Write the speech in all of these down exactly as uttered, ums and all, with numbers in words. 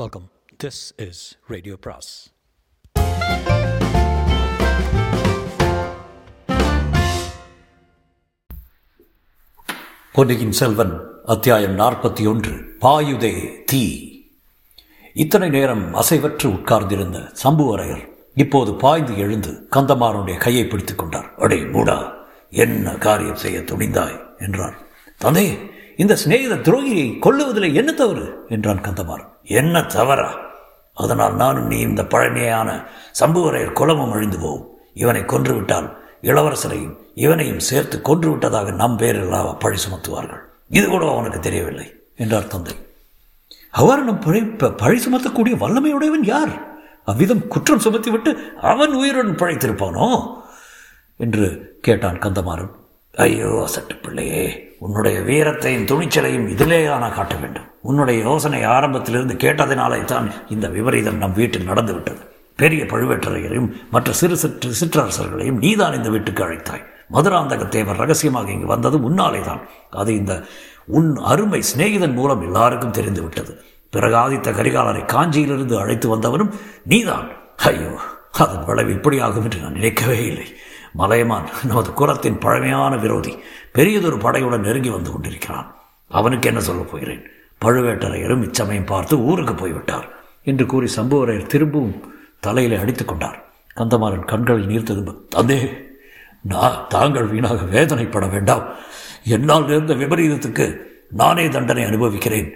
Welcome. This is radio Bros. Ponniyin Selvan அத்தியாயம் நாற்பத்தி ஒன்று. பாயுதே தீ. இத்தனை நேரம் அசைவற்று உட்கார்ந்திருந்த சாம்புவரையர் இப்போது பாய்ந்து எழுந்து கந்தமாறனுடைய கையை பிடித்துக் கொண்டார். அடே மூடா, என்ன காரியம் செய்ய துணிந்தாய் என்றார். தந்தை, இந்த சிநேகித துரோகியை கொல்லுவதில்லை, என்ன தவறு என்றான் கந்தமாறன். என்ன தவறா? அதனால் நானும் நீ இந்த பழமையான சம்புவரையர் குலமும் அழிந்து போவோம். இவனை கொன்றுவிட்டால் இளவரசரையும் இவனையும் சேர்த்து கொன்றுவிட்டதாக நம் பேரில்லாவ பழி சுமத்துவார்கள். இது கூட அவனுக்கு தெரியவில்லை என்றார் தந்தை. அவர் நம் பழி பழி சுமத்தக்கூடிய வல்லமையுடையவன் யார்? அவ்விதம் குற்றம் சுமத்திவிட்டு அவன் உயிருடன் பழைத்திருப்பானோ என்று கேட்டான் கந்தமாறன். ஐயோ அசட்டு பிள்ளையே, உன்னுடைய வீரத்தையும் துணிச்சலையும் இதிலேயான காட்ட வேண்டும். உன்னுடைய யோசனை ஆரம்பத்திலிருந்து கேட்டதினாலே தான் இந்த விபரீதம் நம் வீட்டில் நடந்துவிட்டது. பெரிய பழுவேட்டரையரையும் மற்ற சிறு சிற்று சிற்றரசர்களையும் நீதான் இந்த வீட்டுக்கு அழைத்தாய். மதுராந்தகத்தேவர் ரகசியமாக இங்கு வந்தது உன்னாலே தான். அது இந்த உன் அருமை சிநேகிதன் மூலம் எல்லாருக்கும் தெரிந்துவிட்டது. பிறகு ஆதித்த கரிகாலரை காஞ்சியிலிருந்து அழைத்து வந்தவனும் நீதான். ஐயோ, அதன் விளைவு இப்படியாகும் என்று நான் நினைக்கவே இல்லை. மலையமான் நமது குலத்தின் பழமையான விரோதி பெரியதொரு படையுடன் நெருங்கி வந்து கொண்டிருக்கிறான். அவனுக்கு என்ன சொல்லப் போகிறேன்? பழுவேட்டரையரும் இச்சமயம் பார்த்து ஊருக்கு போய்விட்டார் என்று கூறி சம்புவரையர் திரும்பவும் தலையிலே அடித்து கொண்டார். கந்தமாறன் கண்களில் நீர் திரும்ப, தந்தே, நான் தாங்கள் வீணாக வேதனைப்பட வேண்டாம். என்னால் நேர்ந்த விபரீதத்துக்கு நானே தண்டனை அனுபவிக்கிறேன்.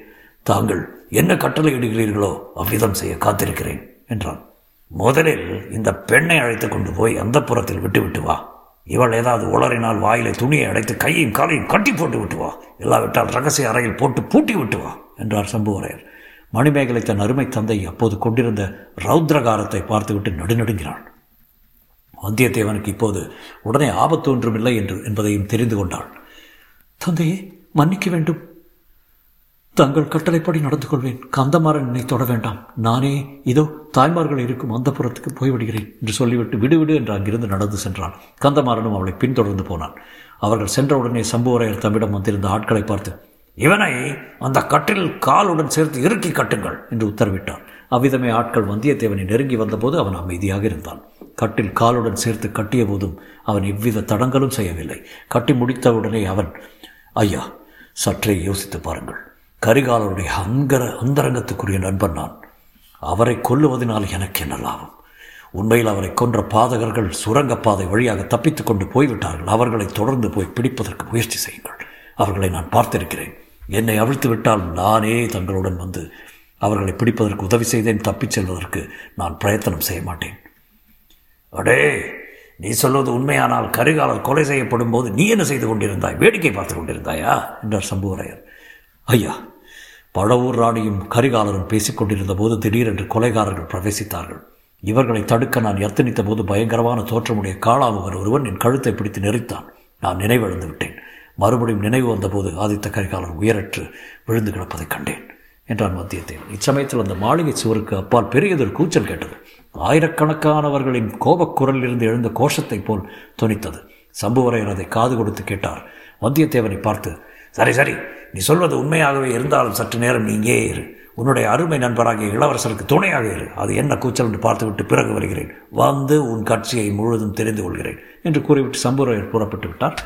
தாங்கள் என்ன கட்டளை இடுகிறீர்களோ அவ்விதம் செய்ய காத்திருக்கிறேன் என்றான். முதலில் இந்த பெண்ணை அழைத்து கொண்டு போய் அந்த புறத்தில் விட்டு விட்டு வா. இவள் ஏதாவது உளறினால் வாயிலை துணியை அடைத்து கையையும் காலையும் கட்டி போட்டு விட்டு வா. இல்லாவிட்டால் ரகசிய அறையில் போட்டு பூட்டி விட்டு வா என்றார் சம்புவரையர். மணிமேகலை தன் அருமை தந்தை அப்போது கொண்டிருந்த ரௌத்ரகாரத்தை பார்த்துவிட்டு நடுநடுங்கிறாள். வந்தியத்தேவனுக்கு இப்போது உடனே ஆபத்து ஒன்றுமில்லை என்று என்பதையும் தெரிந்து கொண்டாள். தந்தையே, மன்னிக்க வேண்டும். தங்கள் கட்டளைப்படி நடந்து கொள்வேன். கந்தமாறன் என்னை தொட வேண்டாம். நானே இதோ தாய்மார்கள் இருக்கும் அந்த புறத்துக்கு போய்விடுகிறேன் என்று சொல்லிவிட்டு விடுவிடு என்று அங்கிருந்து நடந்து சென்றான். கந்தமாறனும் அவளை பின்தொடர்ந்து போனான். அவர்கள் சென்றவுடனே சம்புவரையர் தம்மிடம் வந்திருந்த ஆட்களை பார்த்து, இவனை அந்த கட்டில் காலுடன் சேர்த்து இறுக்கி கட்டுங்கள் என்று உத்தரவிட்டான். அவ்விதமே ஆட்கள் வந்தியத்தேவனை நெருங்கி வந்தபோது அவன் அமைதியாக இருந்தான். கட்டில் காலுடன் சேர்த்து கட்டிய போதும் அவன் எவ்வித தடங்களும் செய்யவில்லை. கட்டி முடித்தவுடனே அவன், ஐயா, சற்றே யோசித்து பாருங்கள். கரிகாலருடைய அங்கர அந்தரங்கத்துக்குரிய நண்பன் நான். அவரை கொல்லுவதனால் எனக்கு என்ன லாபம்? உண்மையில் அவரை கொன்ற பாதகர்கள் சுரங்கப்பாதை வழியாக தப்பித்துக் கொண்டு போய்விட்டார்கள். அவர்களை தொடர்ந்து போய் பிடிப்பதற்கு முயற்சி செய்யுங்கள். அவர்களை நான் பார்த்திருக்கிறேன். என்னை அவிழ்த்து விட்டால் நானே தங்களுடன் வந்து அவர்களை பிடிப்பதற்கு உதவி செய்தேன். தப்பிச் செல்வதற்கு நான் பிரயத்தனம் செய்ய மாட்டேன். அடே, நீ சொல்வது உண்மையானால் கரிகாலர் கொலை செய்யப்படும் போது நீ என்ன செய்து கொண்டிருந்தாய்? வேடிக்கை பார்த்து கொண்டிருந்தாயா என்றார் சம்புவரையர். ஐயா, பழவூர் ராணியும் கரிகாலரும் பேசிக்கொண்டிருந்த போது திடீரென்று கொலைகாரர்கள் பிரவேசித்தார்கள். இவர்களை தடுக்க நான் எத்தனித்த போது பயங்கரமான தோற்றமுடைய காளாமுகர் ஒருவன் என் கழுத்தை பிடித்து நெறித்தான். நான் நினைவிழந்து விட்டேன். மறுபடியும் நினைவு வந்தபோது ஆதித்த கரிகாலர் உயரற்று விழுந்து கிடப்பதை கண்டேன் என்றான் மத்தியத்தேவன். இச்சமயத்தில் அந்த மாளிகை சுவருக்கு அப்பால் பெரியதொரு கூச்சல் கேட்டது. ஆயிரக்கணக்கானவர்களின் கோபக்குரலிலிருந்து எழுந்த கோஷத்தைப் போல் தொனித்தது. சம்புவரையர் அதை காது கொடுத்து கேட்டார். வந்தியத்தேவனை பார்த்து, சரி சரி, நீ சொல்வது உண்மையாகவே இருந்தாலும் சற்று நேரம் நீங்கே இரு. உன்னுடைய அருமை நண்பராகிய இளவரசருக்கு துணையாக இரு. அது என்ன கூச்சல் என்று பார்த்துவிட்டு பிறகு வருகிறேன். வந்து உன் கட்சியை முழுவதும் தெரிந்து கொள்கிறேன் என்று கூறிவிட்டு சம்புவரையர் புறப்பட்டு விட்டார்.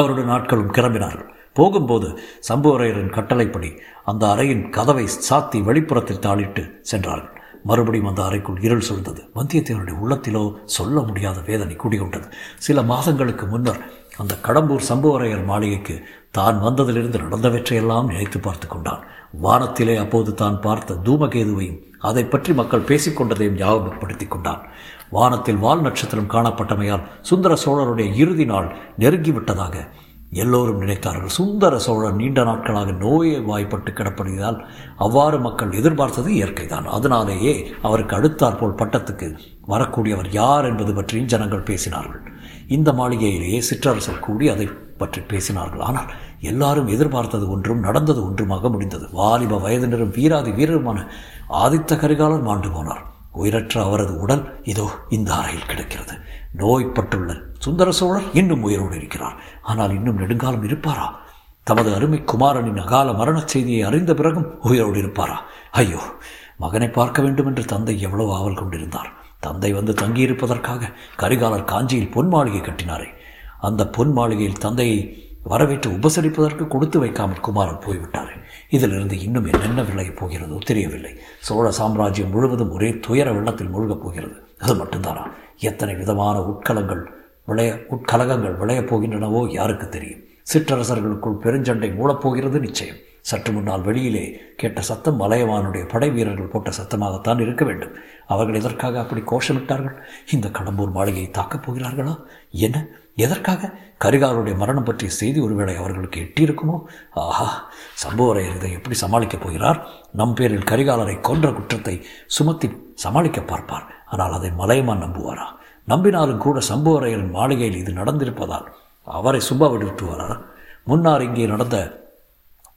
அவருடைய நாட்களும் கிளம்பினார்கள். போகும்போது சம்புவரையரின் கட்டளைப்படி அந்த அறையின் கதவை சாத்தி வெளிப்புறத்தில் தாளிட்டு சென்றார்கள். மறுபடியும் அந்த அறைக்குள் இருள் சூழ்ந்தது. வந்தியத்தேவனுடைய உள்ளத்திலோ சொல்ல முடியாத வேதனை குடிகொண்டது. சில மாதங்களுக்கு முன்னர் அந்த கடம்பூர் சம்புவரையர் மாளிகைக்கு தான் வந்ததிலிருந்து நடந்தவற்றையெல்லாம் நினைத்து பார்த்து கொண்டான். வானத்திலே அப்போது தான் பார்த்த தூமகேதுவையும் அதை பற்றி மக்கள் பேசிக்கொண்டதையும் ஞாபகப்படுத்தி கொண்டான். வானத்தில் வால் நட்சத்திரம் காணப்பட்டமையால் சுந்தர சோழருடைய இறுதி நாள் நெருங்கிவிட்டதாக எல்லோரும் நினைத்தார்கள். சுந்தர சோழர் நீண்ட நாட்களாக நோயை வாய்ப்பட்டு கிடப்படுவதால் அவ்வாறு மக்கள் எதிர்பார்த்தது இயற்கைதான். அதனாலேயே அவருக்கு அடுத்தாற்போல் பட்டத்துக்கு வரக்கூடியவர் யார் என்பது பற்றியும் ஜனங்கள் பேசினார்கள். இந்த மாளிகையிலேயே சிற்றரசர் கூடி அதை பற்றி பேசினார்கள். ஆனால் எல்லாரும் எதிர்பார்த்தது ஒன்றும் நடந்தது ஒன்றுமாக முடிந்தது. வாலிப வயதினரும் வீராதி வீரருமான ஆதித்த கரிகாலர் மாண்டு போனார். உயிரற்ற அவரது உடல் இதோ இந்த அறையில் கிடக்கிறது. நோய்பட்டுள்ள சுந்தர சோழர் இன்னும் உயிரோடு இருக்கிறார். ஆனால் இன்னும் நெடுங்காலம் இருப்பாரா? தமது அருமை குமாரனின் அகால மரணச் செய்தியை அறிந்த பிறகும் உயிரோடு இருப்பாரா? ஐயோ, மகனை பார்க்க வேண்டும் என்று தந்தை எவ்வளவு ஆவல் கொண்டிருந்தார். தந்தை வந்து தங்கியிருப்பதற்காக கரிகாலர் காஞ்சியில் பொன் மாளிகை கட்டினாரே, அந்த பொன் மாளிகையில் தந்தையை வரவேற்று உபசரிப்பதற்கு கொடுத்து வைக்காமல் குமாரன் போய்விட்டார். இதிலிருந்து இன்னும் என்னென்ன விளையப் போகிறதோ தெரியவில்லை. சோழ சாம்ராஜ்யம் முழுவதும் ஒரே துயர வெள்ளத்தில் மூழ்கப் போகிறது. அது மட்டும்தானா? எத்தனை விதமான உட்கலங்கள் விளைய உட்கலகங்கள் விளையப் போகின்றனவோ யாருக்கு தெரியும்? சிற்றரசர்களுக்குள் பெருஞ்சண்டை மூடப்போகிறது நிச்சயம். சற்று முன்னால் வெளியிலே கேட்ட சத்தம் மலையமானுடைய படை வீரர்கள் போட்ட சத்தமாகத்தான் இருக்க வேண்டும். அவர்கள் எதற்காக அப்படி கோஷமிட்டார்கள்? இந்த கடம்பூர் மாளிகையை தாக்கப் போகிறார்களா? என்ன, எதற்காக? கரிகாலருடைய மரணம் பற்றிய செய்தி ஒருவேளை அவர்களுக்கு எட்டியிருக்குமோ? ஆஹா, சம்புவரையர் இதை எப்படி சமாளிக்கப் போகிறார்? நம் பேரில் கரிகாலரை கொன்ற குற்றத்தை சுமத்தி சமாளிக்க பார்ப்பார். ஆனால் அதை மலையமான் நம்புவாரா? நம்பினாலும் கூட சம்புவரையரின் மாளிகையில் இது நடந்திருப்பதால் அவரை சும்மா விடுவிட்டுவாரா? முன்னார் இங்கே நடந்த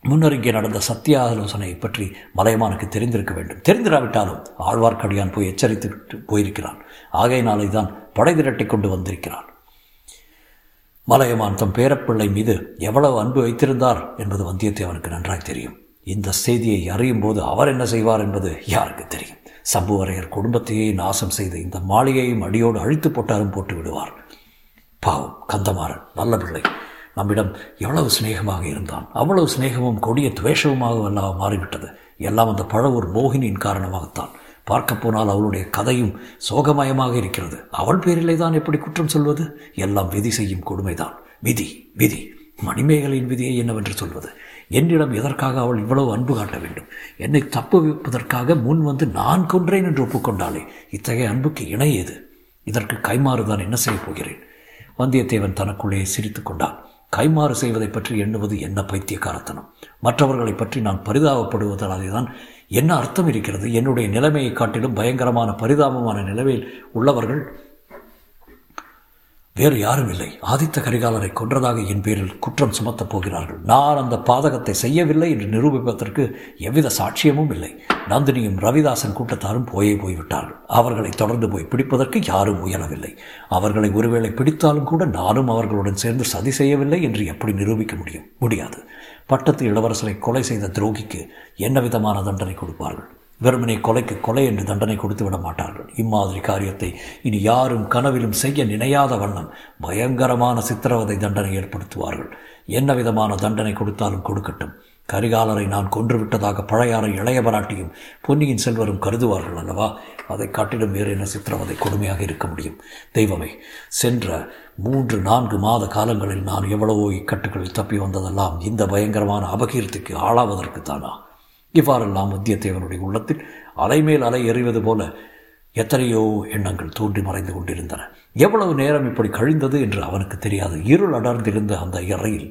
முன்னர் இங்கே நடந்த சத்திய ஆலோசனையை பற்றி மலையமானுக்கு தெரிந்திருக்க வேண்டும். தெரிந்திராவிட்டாலும் ஆழ்வார்க்கடியான் போய் எச்சரித்து போயிருக்கிறான். ஆகையினாலே தான் படை திரட்டி கொண்டு வந்திருக்கிறான். மலையமான் தம் பேரப்பிள்ளை மீது எவ்வளவு அன்பு வைத்திருந்தார் என்பது வந்தியத்தேவனுக்கு நன்றாய் தெரியும். இந்த செய்தியை அறியும் போது அவர் என்ன செய்வார் என்பது யாருக்கு தெரியும்? சம்புவரையர் குடும்பத்தையே நாசம் செய்து இந்த மாளிகையும் அடியோடு அழித்து போட்டாலும் போட்டு விடுவார். பாவம் கந்தமாறன் நல்ல பிள்ளை, நம்மிடம் எவ்வளவு சிநேகமாக இருந்தான். அவ்வளவு சிநேகமும் கொடிய துவேஷமுமாக எல்லாம் மாறிவிட்டது. எல்லாம் அந்த பழவூர் மோகினியின் காரணமாகத்தான். பார்க்கப் போனால் அவளுடைய கதையும் சோகமயமாக இருக்கிறது. அவள் பேரிலே தான் எப்படி குற்றம் சொல்வது? எல்லாம் விதி செய்யும் கொடுமைதான். விதி விதி மணிமேகலையின் விதியை என்னவென்று சொல்வது? என்னிடம் எதற்காக அவள் இவ்வளவு அன்பு காட்ட வேண்டும்? என்னை தப்பு வைப்பதற்காக முன் வந்து நான் கொன்றேன் என்று ஒப்புக்கொண்டாளே, இத்தகைய அன்புக்கு இணையது. இதற்கு கைமாறுதான் என்ன செய்யப் போகிறேன்? வந்தியத்தேவன் தனக்குள்ளேயே சிரித்து கொண்டான். கைமாறு செய்வதை பற்றி எண்ணுவது என்ன பைத்தியக்காரத்தனம்? மற்றவர்களை பற்றி நான் பரிதாபப்படுவதாலே தான் என்ன அர்த்தம் இருக்கிறது? என்னுடைய நிலைமையை காட்டிலும் பயங்கரமான பரிதாபமான நிலைமையில் உள்ளவர்கள் வேறு யாரும் இல்லை. ஆதித்த கரிகாலரை கொன்றதாக என் பேரில் குற்றம் சுமத்தப் போகிறார்கள். நான் அந்த பாதகத்தை செய்யவில்லை என்று நிரூபிப்பதற்கு எவ்வித சாட்சியமும் இல்லை. நந்தினியும் ரவிதாசன் கூட்டத்தாரும் போயே போய்விட்டார்கள். அவர்களை தொடர்ந்து போய் பிடிப்பதற்கு யாரும் முயலவில்லை. அவர்களை ஒருவேளை பிடித்தாலும் கூட நானும் அவர்களுடன் சேர்ந்து சதி செய்யவில்லை என்று எப்படி நிரூபிக்க முடியும்? முடியாது. பட்டத்து இளவரசரை கொலை செய்த துரோகிக்கு என்ன விதமான தண்டனை கொடுப்பார்கள்? வெறுமனே கொலைக்கு கொலை என்று தண்டனை கொடுத்து விட மாட்டார்கள். இம்மாதிரி காரியத்தை இனி யாரும் கனவிலும் செய்ய நினையாத வண்ணம் பயங்கரமான சித்திரவதை தண்டனை ஏற்படுத்துவார்கள். என்ன விதமான தண்டனை கொடுத்தாலும் கொடுக்கட்டும். கரிகாலரை நான் கொன்றுவிட்டதாக பழையாறை இளைய பராட்டியும் பொன்னியின் செல்வரும் கருதுவார்கள் அல்லவா? அதை காட்டிலும் வேறு என்ன சித்திரவதை கொடுமையாக இருக்க முடியும்? தெய்வமே, சென்ற மூன்று நான்கு மாத காலங்களில் நான் எவ்வளவோ இக்கட்டுகளில் தப்பி வந்ததெல்லாம் இந்த பயங்கரமான அபகீர்த்திக்கு ஆளாவதற்கு தானா? இவ்வாறெல்லாம் மத்தியத்தேவனுடைய உள்ளத்தில் அலைமேல் அலை எறிவது போல எத்தனையோ எண்ணங்கள் தோன்றி மறைந்து கொண்டிருந்தன. எவ்வளவு நேரம் இப்படி கழிந்தது என்று அவனுக்கு தெரியாது. இருள் அடர்ந்திருந்த அந்த அறையில்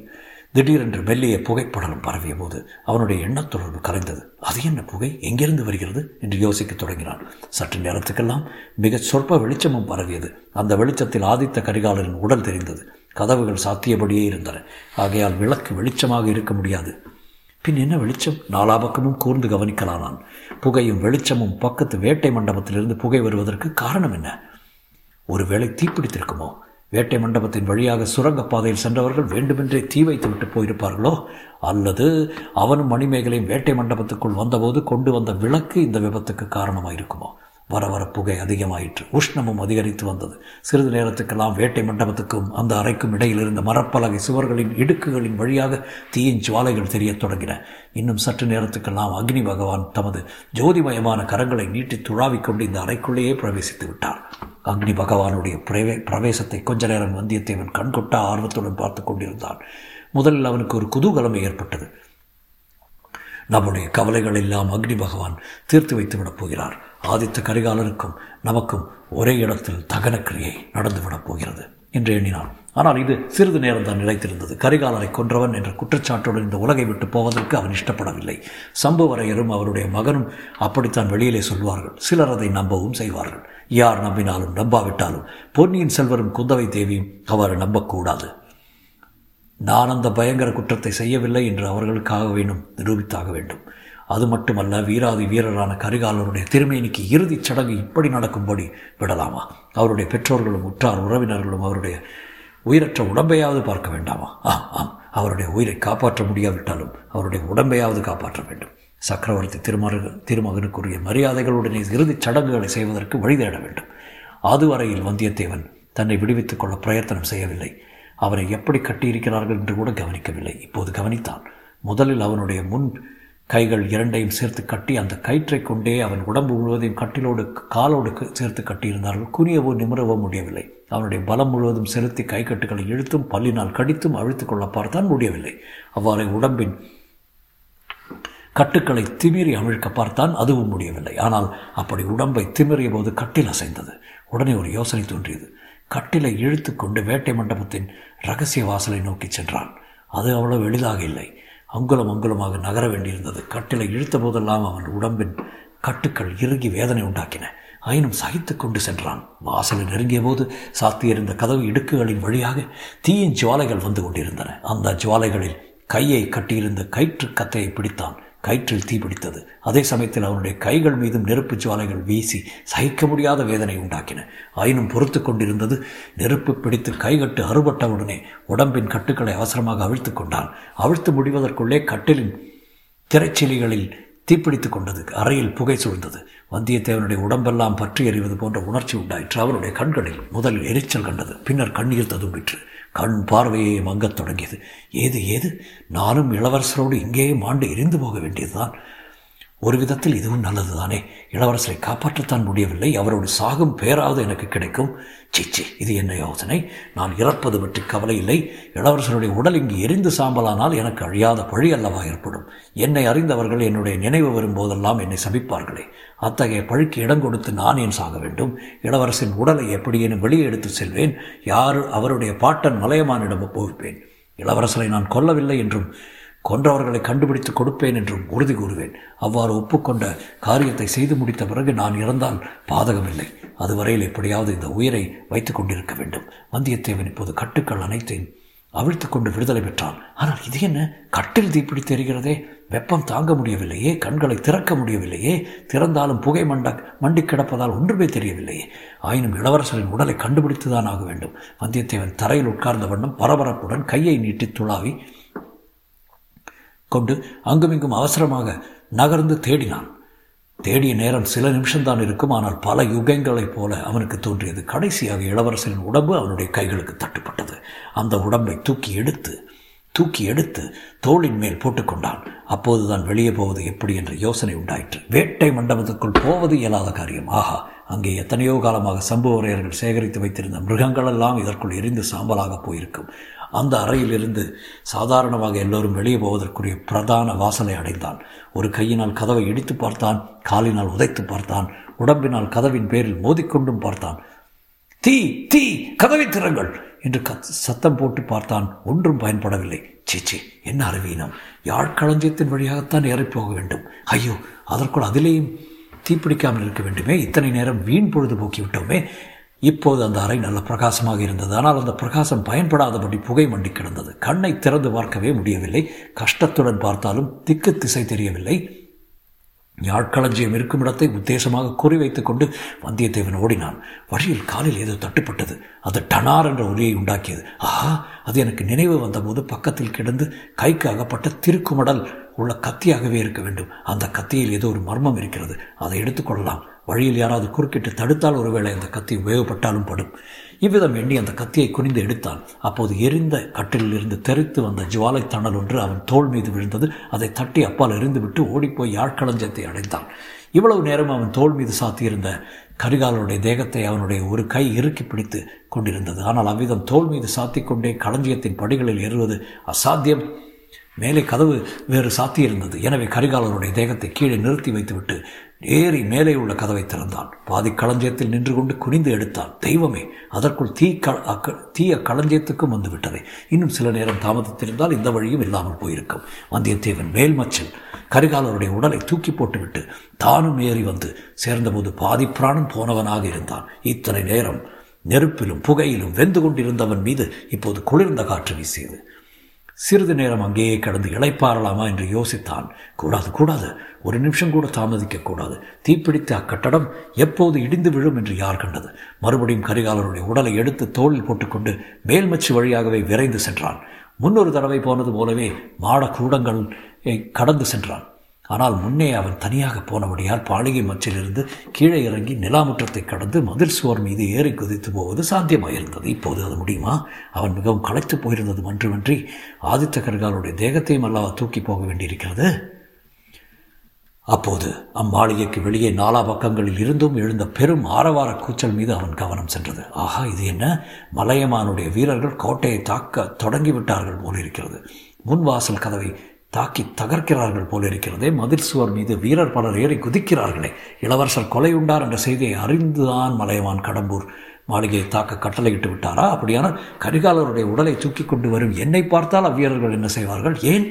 திடீரென்று மெல்லிய புகைப்படலம் பரவிய போது அவனுடைய எண்ணத் தொடர்பு கரைந்தது. அது என்ன புகை? எங்கிருந்து வருகிறது என்று யோசிக்க தொடங்கினான். சற்று நேரத்துக்கெல்லாம் மிக சொற்ப வெளிச்சமும் பரவியது. அந்த வெளிச்சத்தில் ஆதித்த கரிகாலரின் உடல் தெரிந்தது. கதவுகள் சாத்தியபடியே இருந்தன. ஆகையால் விளக்கு வெளிச்சமாக இருக்க முடியாது. பின் என்ன வெளிச்சம்? நாலா பக்கமும் கூர்ந்து கவனிக்கலானான். புகையும் வெளிச்சமும் பக்கத்து வேட்டை மண்டபத்திலிருந்து புகை வருவதற்கு காரணம் என்ன? ஒருவேளை தீப்பிடித்திருக்குமோ? வேட்டை மண்டபத்தின் வழியாக சுரங்கப்பாதையில் சென்றவர்கள் வேண்டுமென்றே தீ வைத்து விட்டு போயிருப்பார்களோ? அல்லது அவனும் மணிமேகலையும் வேட்டை மண்டபத்துக்குள் வந்தபோது கொண்டு வந்த விளக்கு இந்த விபத்துக்கு காரணமாயிருக்குமோ? வர வர புகை அதிகமாயிற்று. உஷ்ணமும் அதிகரித்து வந்தது. சிறிது நேரத்துக்கெல்லாம் வேட்டை மண்டபத்துக்கும் அந்த அறைக்கும் இடையில் இருந்த மரப்பலகை சுவர்களின் இடுக்குகளின் வழியாக தீயின் ஜுவாலைகள் தெரியத் தொடங்கின. இன்னும் சற்று நேரத்துக்கெல்லாம் அக்னி பகவான் தமது ஜோதிமயமான கரங்களை நீட்டி துழாவிக்கொண்டு இந்த அறைக்குள்ளேயே பிரவேசித்து விட்டார். அக்னி பகவானுடைய பிரவே பிரவேசத்தை கொஞ்ச நேரம் வந்தியத்தேவன் கண்கொட்டா ஆர்வத்துடன் பார்த்து கொண்டிருந்தான். முதலில் அவனுக்கு ஒரு குதூகலமே ஏற்பட்டது. நம்முடைய கவலைகள் எல்லாம் அக்னி பகவான் தீர்த்து வைத்து விடப் போகிறார். ஆதித்த கரிகாலருக்கும் நமக்கும் ஒரே இடத்தில் தகனக்கிரியை நடந்துவிடப் போகிறது என்று எண்ணினான். ஆனால் இது சிறிது நேரம் தான் நிலைத்திருந்தது. கரிகாலரை கொன்றவன் என்ற குற்றச்சாட்டுடன் இந்த உலகை விட்டு போவதற்கு அவன் இஷ்டப்படவில்லை. சம்புவரையரும் அவருடைய மகனும் அப்படித்தான் வெளியிலே சொல்வார்கள். சிலர் அதை நம்பவும் செய்வார்கள். யார் நம்பினாலும் நம்பாவிட்டாலும் பொன்னியின் செல்வரும் குந்தவை தேவியும் அவரை நம்பக்கூடாது. நான் அந்த பயங்கர குற்றத்தை செய்யவில்லை என்று அவர்களுக்காக வேணும் நிரூபித்தாக வேண்டும். அது மட்டுமல்ல, வீராதி வீரரான கரிகாலருடைய திருமேனிக்கு இறுதிச் சடங்கு இப்படி நடக்கும்படி விடலாமா? அவருடைய பெற்றோர்களும் உற்றார் உறவினர்களும் அவருடைய உயிரற்ற உடம்பையாவது பார்க்க வேண்டாமா? ஆம் ஆம், அவருடைய உயிரை காப்பாற்ற முடியாவிட்டாலும் அவருடைய உடம்பையாவது காப்பாற்ற வேண்டும். சக்கரவர்த்தி திருமகன் திருமகனுக்குரிய மரியாதைகளுடன் இறுதிச் சடங்குகளை செய்வதற்கு வழி தேட வேண்டும். அதுவரையில் வந்தியத்தேவன் தன்னை விடுவித்துக் கொள்ள பிரயத்தனம் செய்யவில்லை. அவரை எப்படி கட்டியிருக்கிறார்கள் என்று கூட கவனிக்கவில்லை. இப்போது கவனித்தான். முதலில் அவனுடைய முன் கைகள் இரண்டையும் சேர்த்து கட்டி அந்த கயிற்றை கொண்டே அவன் உடம்பு முழுவதையும் கட்டிலோடு காலோடு சேர்த்து கட்டியிருந்தார்கள். குனியவோ நிமிரவோ முடியவில்லை. அவனுடைய பலம் முழுவதும் செலுத்தி கைக்கட்டுகளை இழுத்தும் பல்லினால் கடித்தும் அழுத்து கொள்ள பார்த்தான், முடியவில்லை. அவ்வாறு உடம்பின் கட்டுக்களை திமிரி அமிழ்க்க பார்த்தான், அதுவும் முடியவில்லை. ஆனால் அப்படி உடம்பை திமிறிய போது கட்டில் அசைந்தது. உடனே ஒரு யோசனை தோன்றியது. கட்டிலை இழுத்து கொண்டு வேட்டை மண்டபத்தின் இரகசிய வாசலை நோக்கி சென்றான். அது அவ்வளவு எளிதாக இல்லை. அங்குலம் அங்குலமாக நகர வேண்டியிருந்தது. கட்டிலை இழுத்த போதெல்லாம் அவன் உடம்பின் கட்டுக்கள் இறுகி வேதனை உண்டாக்கின. ஆயினும் சகித்து கொண்டு சென்றான். வாசலை நெருங்கிய போது சாத்தியிருந்த கதவு இடுக்குகளின் வழியாக தீயின் ஜுவாலைகள் வந்து கொண்டிருந்தன. அந்த ஜுவாலைகளில் கையை கட்டியிருந்த கயிற்று கத்தையை பிடித்தான். கயிற்றில் தீ பிடித்தது. அதே சமயத்தில் அவனுடைய கைகள் மீதும் நெருப்பு ஜுவாலைகள் வீசி சகிக்க முடியாத வேதனை உண்டாக்கின. ஆயினும் பொறுத்து கொண்டிருந்தது. நெருப்பு பிடித்து கைகட்டு அறுபட்டவுடனே உடம்பின் கட்டுக்களை அவசரமாக அவிழ்த்து கொண்டான். அவிழ்த்து முடிவதற்குள்ளே கட்டிலின் திரைச்சீலிகளில் தீப்பிடித்து கொண்டது. அறையில் புகை சூழ்ந்தது. வந்தியத்தேவனுடைய உடம்பெல்லாம் பற்றி எறிவது போன்ற உணர்ச்சி உண்டாயிற்று. அவனுடைய கண்களில் முதலில் எரிச்சல் கண்டது, பின்னர் கண்ணீர் ததும்பிற்று. கண் பார்வையை மங்கத் தொடங்கியது. ஏது ஏது, நானும் இளவரசரோடு இங்கேயே மாண்டு எரிந்து போக வேண்டியதுதான். ஒரு விதத்தில் இதுவும் நல்லதுதானே. இளவரசரை காப்பாற்றத்தான் முடியவில்லை, அவரோடு சாகும் பேராவது எனக்கு கிடைக்கும். சிச்சி, இது என்ன யோசனை. நான் இறப்பது பற்றி கவலை இல்லை. இளவரசருடைய உடல் இங்கு எரிந்து சாம்பலானால் எனக்கு அழியாத பழி அல்லவா ஏற்படும். என்னை அறிந்தவர்கள் என்னுடைய நினைவு வரும்போதெல்லாம் என்னை சபிப்பார்களே. அத்தகைய பழிக்கு இடம் கொடுத்து நான் ஏன் சாக வேண்டும். இளவரசின் உடலை எப்படியேனும் வெளியே எடுத்து செல்வேன். யார் அவருடைய பாட்டன் மலையமானிடம் ஒப்புவிப்பேன். இளவரசரை நான் கொல்லவில்லை என்றும் கொன்றவர்களை கண்டுபிடித்து கொடுப்பேன் என்றும் உறுதி கூறுவேன். அவ்வாறு ஒப்புக்கொண்ட காரியத்தை செய்து முடித்த பிறகு நான் இறந்தால் பாதகமில்லை. அதுவரையில் எப்படியாவது இந்த உயிரை வைத்துக் கொண்டிருக்க வேண்டும். வந்தியத்தேவன் இப்போது கட்டுக்கள் அனைத்தையும் அவிழ்த்து கொண்டு விடுதலை பெற்றான். ஆனால் இது என்ன, கட்டில் தீப்பிடி தெரிகிறதே. வெப்பம் தாங்க முடியவில்லையே. கண்களை திறக்க முடியவில்லையே. திறந்தாலும் புகை மண்ட மண்டி கிடப்பதால் ஒன்றுமே தெரியவில்லையே. ஆயினும் இளவரசரின் உடலை கண்டுபிடித்துதான் ஆக வேண்டும். வந்தியத்தேவன் தரையில் உட்கார்ந்த வண்ணம் பரபரப்புடன் கையை நீட்டி துளாவி கொண்டு அங்குமிங்கும் அவசரமாக நகர்ந்து தேடினான். தேடிய நேரம் சில நிமிஷம்தான் இருக்கும், ஆனால் பல யுகங்களைப் போல அவனுக்கு தோன்றியது. கடைசியாக இளவரசரின் உடம்பு அவனுடைய கைகளுக்கு தட்டுப்பட்டது. அந்த உடம்பை தூக்கி எடுத்து தூக்கி எடுத்து தோளின் மேல் போட்டுக்கொண்டான். அப்போதுதான் வெளியே போவது எப்படி என்ற யோசனை உண்டாயிற்று. வேட்டை மண்டபத்துக்குள் போவது இயலாத காரியம். ஆஹா, அங்கே எத்தனையோ காலமாக சாம்புவரையர்கள் சேகரித்து வைத்திருந்த மிருகங்களெல்லாம் இதற்குள் எரிந்து சாம்பலாக போயிருக்கும். அந்த அறையிலிருந்து சாதாரணமாக எல்லோரும் வெளியே போவதற்குரிய பிரதான வாசலை அடைந்தான். ஒரு கையினால் கதவை இடித்து பார்த்தான், காலினால் உதைத்து பார்த்தான், உடம்பினால் கதவின் பேரில் மோதிக்கொண்டும் பார்த்தான். தீ தீ, கதவை திறங்கள் என்று சத்தம் போட்டு பார்த்தான். ஒன்றும் பயன்படவில்லை. சீச்சி, என்ன அறிவீனம். யாழ்களஞ்சியத்தின் வழியாகத்தான் ஏறிப்போக வேண்டும். ஐயோ, அதற்குள் அதிலேயும் தீப்பிடிக்காமல் இருக்க வேண்டுமே. இத்தனை நேரம் வீண் பொழுது போக்கிவிட்டோமே. இப்போது அந்த அறை நல்ல பிரகாசமாக இருந்தது. ஆனால் அந்த பிரகாசம் பயன்படாதபடி புகை மண்டி கிடந்தது. கண்ணை திறந்து பார்க்கவே முடியவில்லை. கஷ்டத்துடன் பார்த்தாலும் திக்கு திசை தெரியவில்லை. யாழ்களஞ்சியம் இருக்கும் இடத்தை உத்தேசமாக குறிவைத்துக் கொண்டு வந்தியத்தேவன் ஓடினான். வழியில் காலில் ஏதோ தட்டுப்பட்டது. அது டனார் என்ற ஒலியை உண்டாக்கியது. ஆஹா, அது எனக்கு நினைவு வந்தபோது பக்கத்தில் கிடந்து கைக்கு அகப்பட்ட திருக்குமடல் உள்ள கத்தியாகவே இருக்க வேண்டும். அந்த கத்தியில் ஏதோ ஒரு மர்மம் இருக்கிறது, அதை எடுத்துக்கொள்ளலாம். வழியில் யாராவது குறுக்கிட்டு தடுத்தால் ஒருவேளை அந்த கத்தி உபயோகப்பட்டாலும் படும். இவ்விதம் எண்ணி அந்த கத்தியை குனிந்து எடுத்தான். அப்போது எரிந்த கட்டிலிருந்து தெரித்து வந்த ஜுவாலை தணல் ஒன்று அவன் தோள் மீது விழுந்தது. அதை தட்டி அப்பால் எரிந்துவிட்டு ஓடிப்போய் யாழ்களஞ்சத்தை அடைந்தான். இவ்வளவு நேரம் அவன் தோள் மீது சாத்தியிருந்த கரிகாலனுடைய தேகத்தை அவனுடைய ஒரு கை இறுக்கி பிடித்து கொண்டிருந்தது. ஆனால் அவ்விதம் தோள் மீது சாத்தி கொண்டே களஞ்சியத்தின் படிகளில் ஏறுவது அசாத்தியம். மேலே கதவு வேறு சாத்தியிருந்தது. எனவே கரிகாலனுடைய தேகத்தை கீழே நிறுத்தி வைத்துவிட்டு ஏறி மேலே உள்ள கதவை திறந்தான். பாதி களஞ்சியத்தில் நின்று கொண்டு குனிந்து எடுத்தான். தெய்வமே, அதற்குள் தீ தீய களஞ்சியத்துக்கும் வந்துவிட்டதே. இன்னும் சில நேரம் தாமதத்திருந்தால் இந்த வழியும் இல்லாமல் போயிருக்கும். வந்தியத்தேவன் மேல்மச்சல் கரிகாலருடைய உடலை தூக்கி போட்டுவிட்டு தானும் ஏறி வந்து சேர்ந்தபோது பாதி பிராணம் போனவனாக இருந்தான். இத்தனை நேரம் நெருப்பிலும் புகையிலும் வெந்து கொண்டிருந்தவன் மீது இப்போது குளிர்ந்த காற்று வீசியது. சிறிது நேரம் அங்கேயே கடந்து இளைப்பாறலாமா என்று யோசித்தான். கூடாது கூடாது, ஒரு நிமிஷம் கூட தாமதிக்கக்கூடாது. தீப்பிடித்த அக்கட்டடம் எப்போது இடிந்து விழும் என்று யார் கண்டது. மறுபடியும் கரிகாலருடைய உடலை எடுத்து தோளில் போட்டுக்கொண்டு மேல்மச்சு வழியாகவே விரைந்து சென்றான். முன்னொரு தடவை போனது போலவே மாடக்கூடங்கள் கடந்து சென்றான். ஆனால் முன்னே அவன் தனியாக போனபடியால் பாலிகை மச்சிலிருந்து கீழே இறங்கி நிலாமுற்றத்தை கடந்து மதில் சுவர் மீது ஏறி குதித்து போவது சாத்தியமாயிருந்தது. இப்போது அது முடியுமா? அவன் மிகவும் களைத்து போயிருந்தது மன்றுமின்றி ஆதித்த கரிகாலருடைய தேகத்தையும் அல்லவா தூக்கி போக வேண்டியிருக்கிறது. அப்போது அம்மாளிகைக்கு வெளியே நாலா பக்கங்களில் இருந்தும் எழுந்த பெரும் ஆரவார கூச்சல் மீது அவன் கவனம் சென்றது. ஆகா, இது என்ன? மலையமானுடைய வீரர்கள் கோட்டையை தாக்க தொடங்கிவிட்டார்கள் போலிருக்கிறது. முன்வாசல் கதவை தாக்கி தகர்க்கிறார்கள் போலிருக்கிறதே. மதில் சுவர் மீது வீரர் பலர் ஏறி குதிக்கிறார்களே. இளவரசர் கொலையுண்டார் என்ற செய்தியை அறிந்துதான் மலையமான் கடம்பூர் மாளிகையை தாக்க கட்டளையிட்டு விட்டாரா? அப்படியான கரிகாலருடைய உடலை தூக்கி கொண்டு வரும் என்னை பார்த்தால் அவ்வீரர்கள் என்ன செய்வார்கள்? ஏன்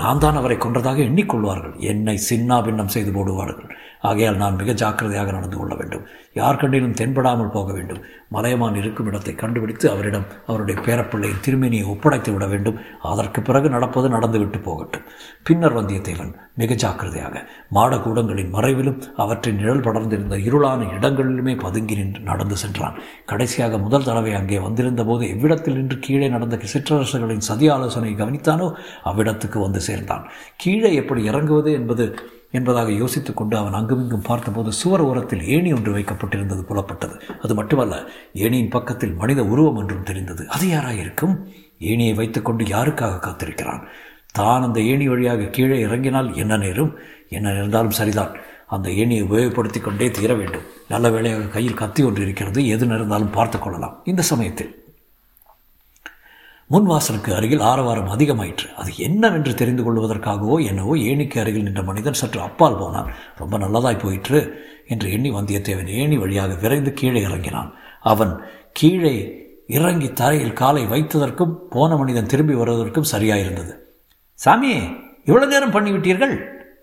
நான் தான் அவரை கொன்றதாக எண்ணிக்கொள்வார்கள். என்னை சின்னா பின்னம் செய்து போடுவார்கள். ஆகையால் நான் மிக ஜாக்கிரதையாக நடந்து கொள்ள வேண்டும். யார் கண்டிலும் தென்படாமல் போக வேண்டும். மலையமான் இருக்கும் இடத்தை கண்டுபிடித்து அவரிடம் அவருடைய பேரப்பிள்ளையின் திருமணியை ஒப்படைத்து விட வேண்டும். அதற்கு பிறகு நடப்பது நடந்துவிட்டு போகட்டும். பின்னர் வந்தியத்தேவன் மிக ஜாக்கிரதையாக மாடக்கூடங்களின் மறைவிலும் அவற்றின் நிழல் படர்ந்திருந்த இருளான இடங்களிலுமே பதுங்கி நின்று நடந்து சென்றான். கடைசியாக முதல் தடவை அங்கே வந்திருந்த போது எவ்விடத்தில் நின்று கீழே நடந்த சிற்றரசர்களின் சதி ஆலோசனை கவனித்தானோ அவ்விடத்துக்கு வந்து சேர்ந்தான். கீழே எப்படி இறங்குவது என்பது என்பதாக யோசித்துக் கொண்டு அவன் அங்குமிங்கும் பார்த்தபோது சுவர் ஓரத்தில் ஏணி ஒன்று வைக்கப்பட்டிருந்தது புலப்பட்டது. அது மட்டுமல்ல, ஏணியின் பக்கத்தில் மனித உருவம் ஒன்றும் தெரிந்தது. அது யாராயிருக்கும்? ஏணியை வைத்துக்கொண்டு யாருக்காக காத்திருக்கிறான்? தான் அந்த ஏணி வழியாக கீழே இறங்கினால் என்ன நேரும்? என்ன நேர்ந்தாலும் சரிதான், அந்த ஏணியை உபயோகப்படுத்தி கொண்டே தீர வேண்டும். நல்ல வேளையாக கையில் கத்தி ஒன்று இருக்கிறது. எது நேர்ந்தாலும் பார்த்து கொள்ளலாம். இந்த சமயத்தில் முன்வாசலுக்கு அருகில் ஆரவாரம் அதிகமாயிற்று. அது என்னவென்று தெரிந்து கொள்வதற்காகவோ என்னவோ ஏணிக்கு அருகில் நின்ற மனிதன் சற்று அப்பால் போனான். ரொம்ப நல்லதாய் போயிற்று என்று எண்ணி வந்தியத்தேவன் ஏணி வழியாக விரைந்து கீழே இறங்கினான். அவன் கீழே இறங்கி தரையில் காலை வைத்ததற்கும் போன மனிதன் திரும்பி வருவதற்கும் சரியாயிருந்தது. சாமியே, இவ்வளவு நேரம் பண்ணிவிட்டீர்கள்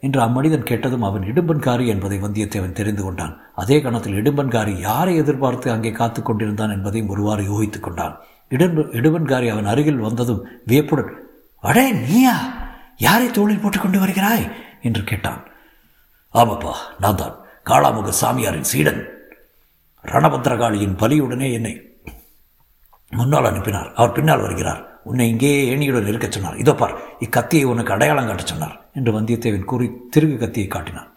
என்று அம்மனிதன் கேட்டதும் அவன் இடும்பன்காரி என்பதை வந்தியத்தேவன் தெரிந்து கொண்டான். அதே கணத்தில் இடும்பன்காரி யாரை எதிர்பார்த்து அங்கே காத்து கொண்டிருந்தான் என்பதையும் ஒருவாறு யோகித்துக் கொண்டான். இடும்பு இடும்பன்காரி அவன் அருகில் வந்ததும் வியப்புடன், அடே நீயா, யாரை தோளில் போட்டுக் கொண்டு வருகிறாய் என்று கேட்டான். ஆமாப்பா, நான் தான் காளாமுக சாமியாரின் சீடன். ரணபத்திரகாளியின் பலியுடனே என்னை முன்னால் அனுப்பினார். அவர் பின்னால் வருகிறார். உன்னை இங்கேயே ஏணியுடன் இருக்கச் சொன்னார். இதோ பார், இக்கத்தியை உனக்கு அடையாளம் காட்டச் சொன்னார் என்று வந்தியத்தேவன் கூறி திருகு கத்தியை காட்டினான்.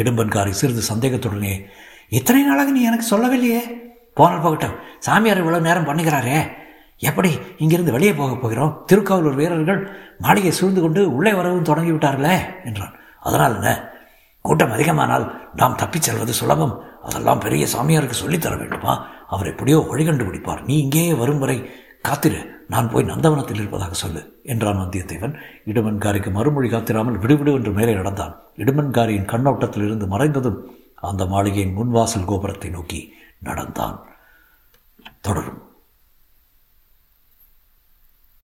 இடும்பன்காரி சிறிது சந்தேகத்துடனே, இத்தனை நாளாக நீ எனக்கு சொல்லவில்லையே. போனால் போகட்டும், சாமியார் இவ்வளவு நேரம் பண்ணுகிறாரே, எப்படி இங்கிருந்து வெளியே போகப் போகிறோம்? திருக்காவலூர் வீரர்கள் மாளிகை சூழ்ந்து கொண்டு உள்ளே வரவும் தொடங்கிவிட்டார்களே என்றான். அதனால் என்ன? கூட்டம் அதிகமானால் நாம் தப்பிச் செல்வது சுலபம். அதெல்லாம் பெரிய சாமியாருக்கு சொல்லித்தர வேண்டுமா? அவர் எப்படியோ வழி கண்டுபிடிப்பார். நீ இங்கேயே வரும் வரை காத்திரு, நான் போய் நந்தவனத்தில் இருப்பதாக சொல்லு என்றான் வந்தியத்தேவன். இடும்பன்காரிக்கு மறுமொழி காத்திராமல் விடுவிடு என்று மேலே நடந்தான். இடும்பன்காரியின் கண்ணோட்டத்தில் இருந்து மறைந்ததும் அந்த மாளிகையின் முன்வாசல் கோபுரத்தை நோக்கி நடந்தான். தொடரும்.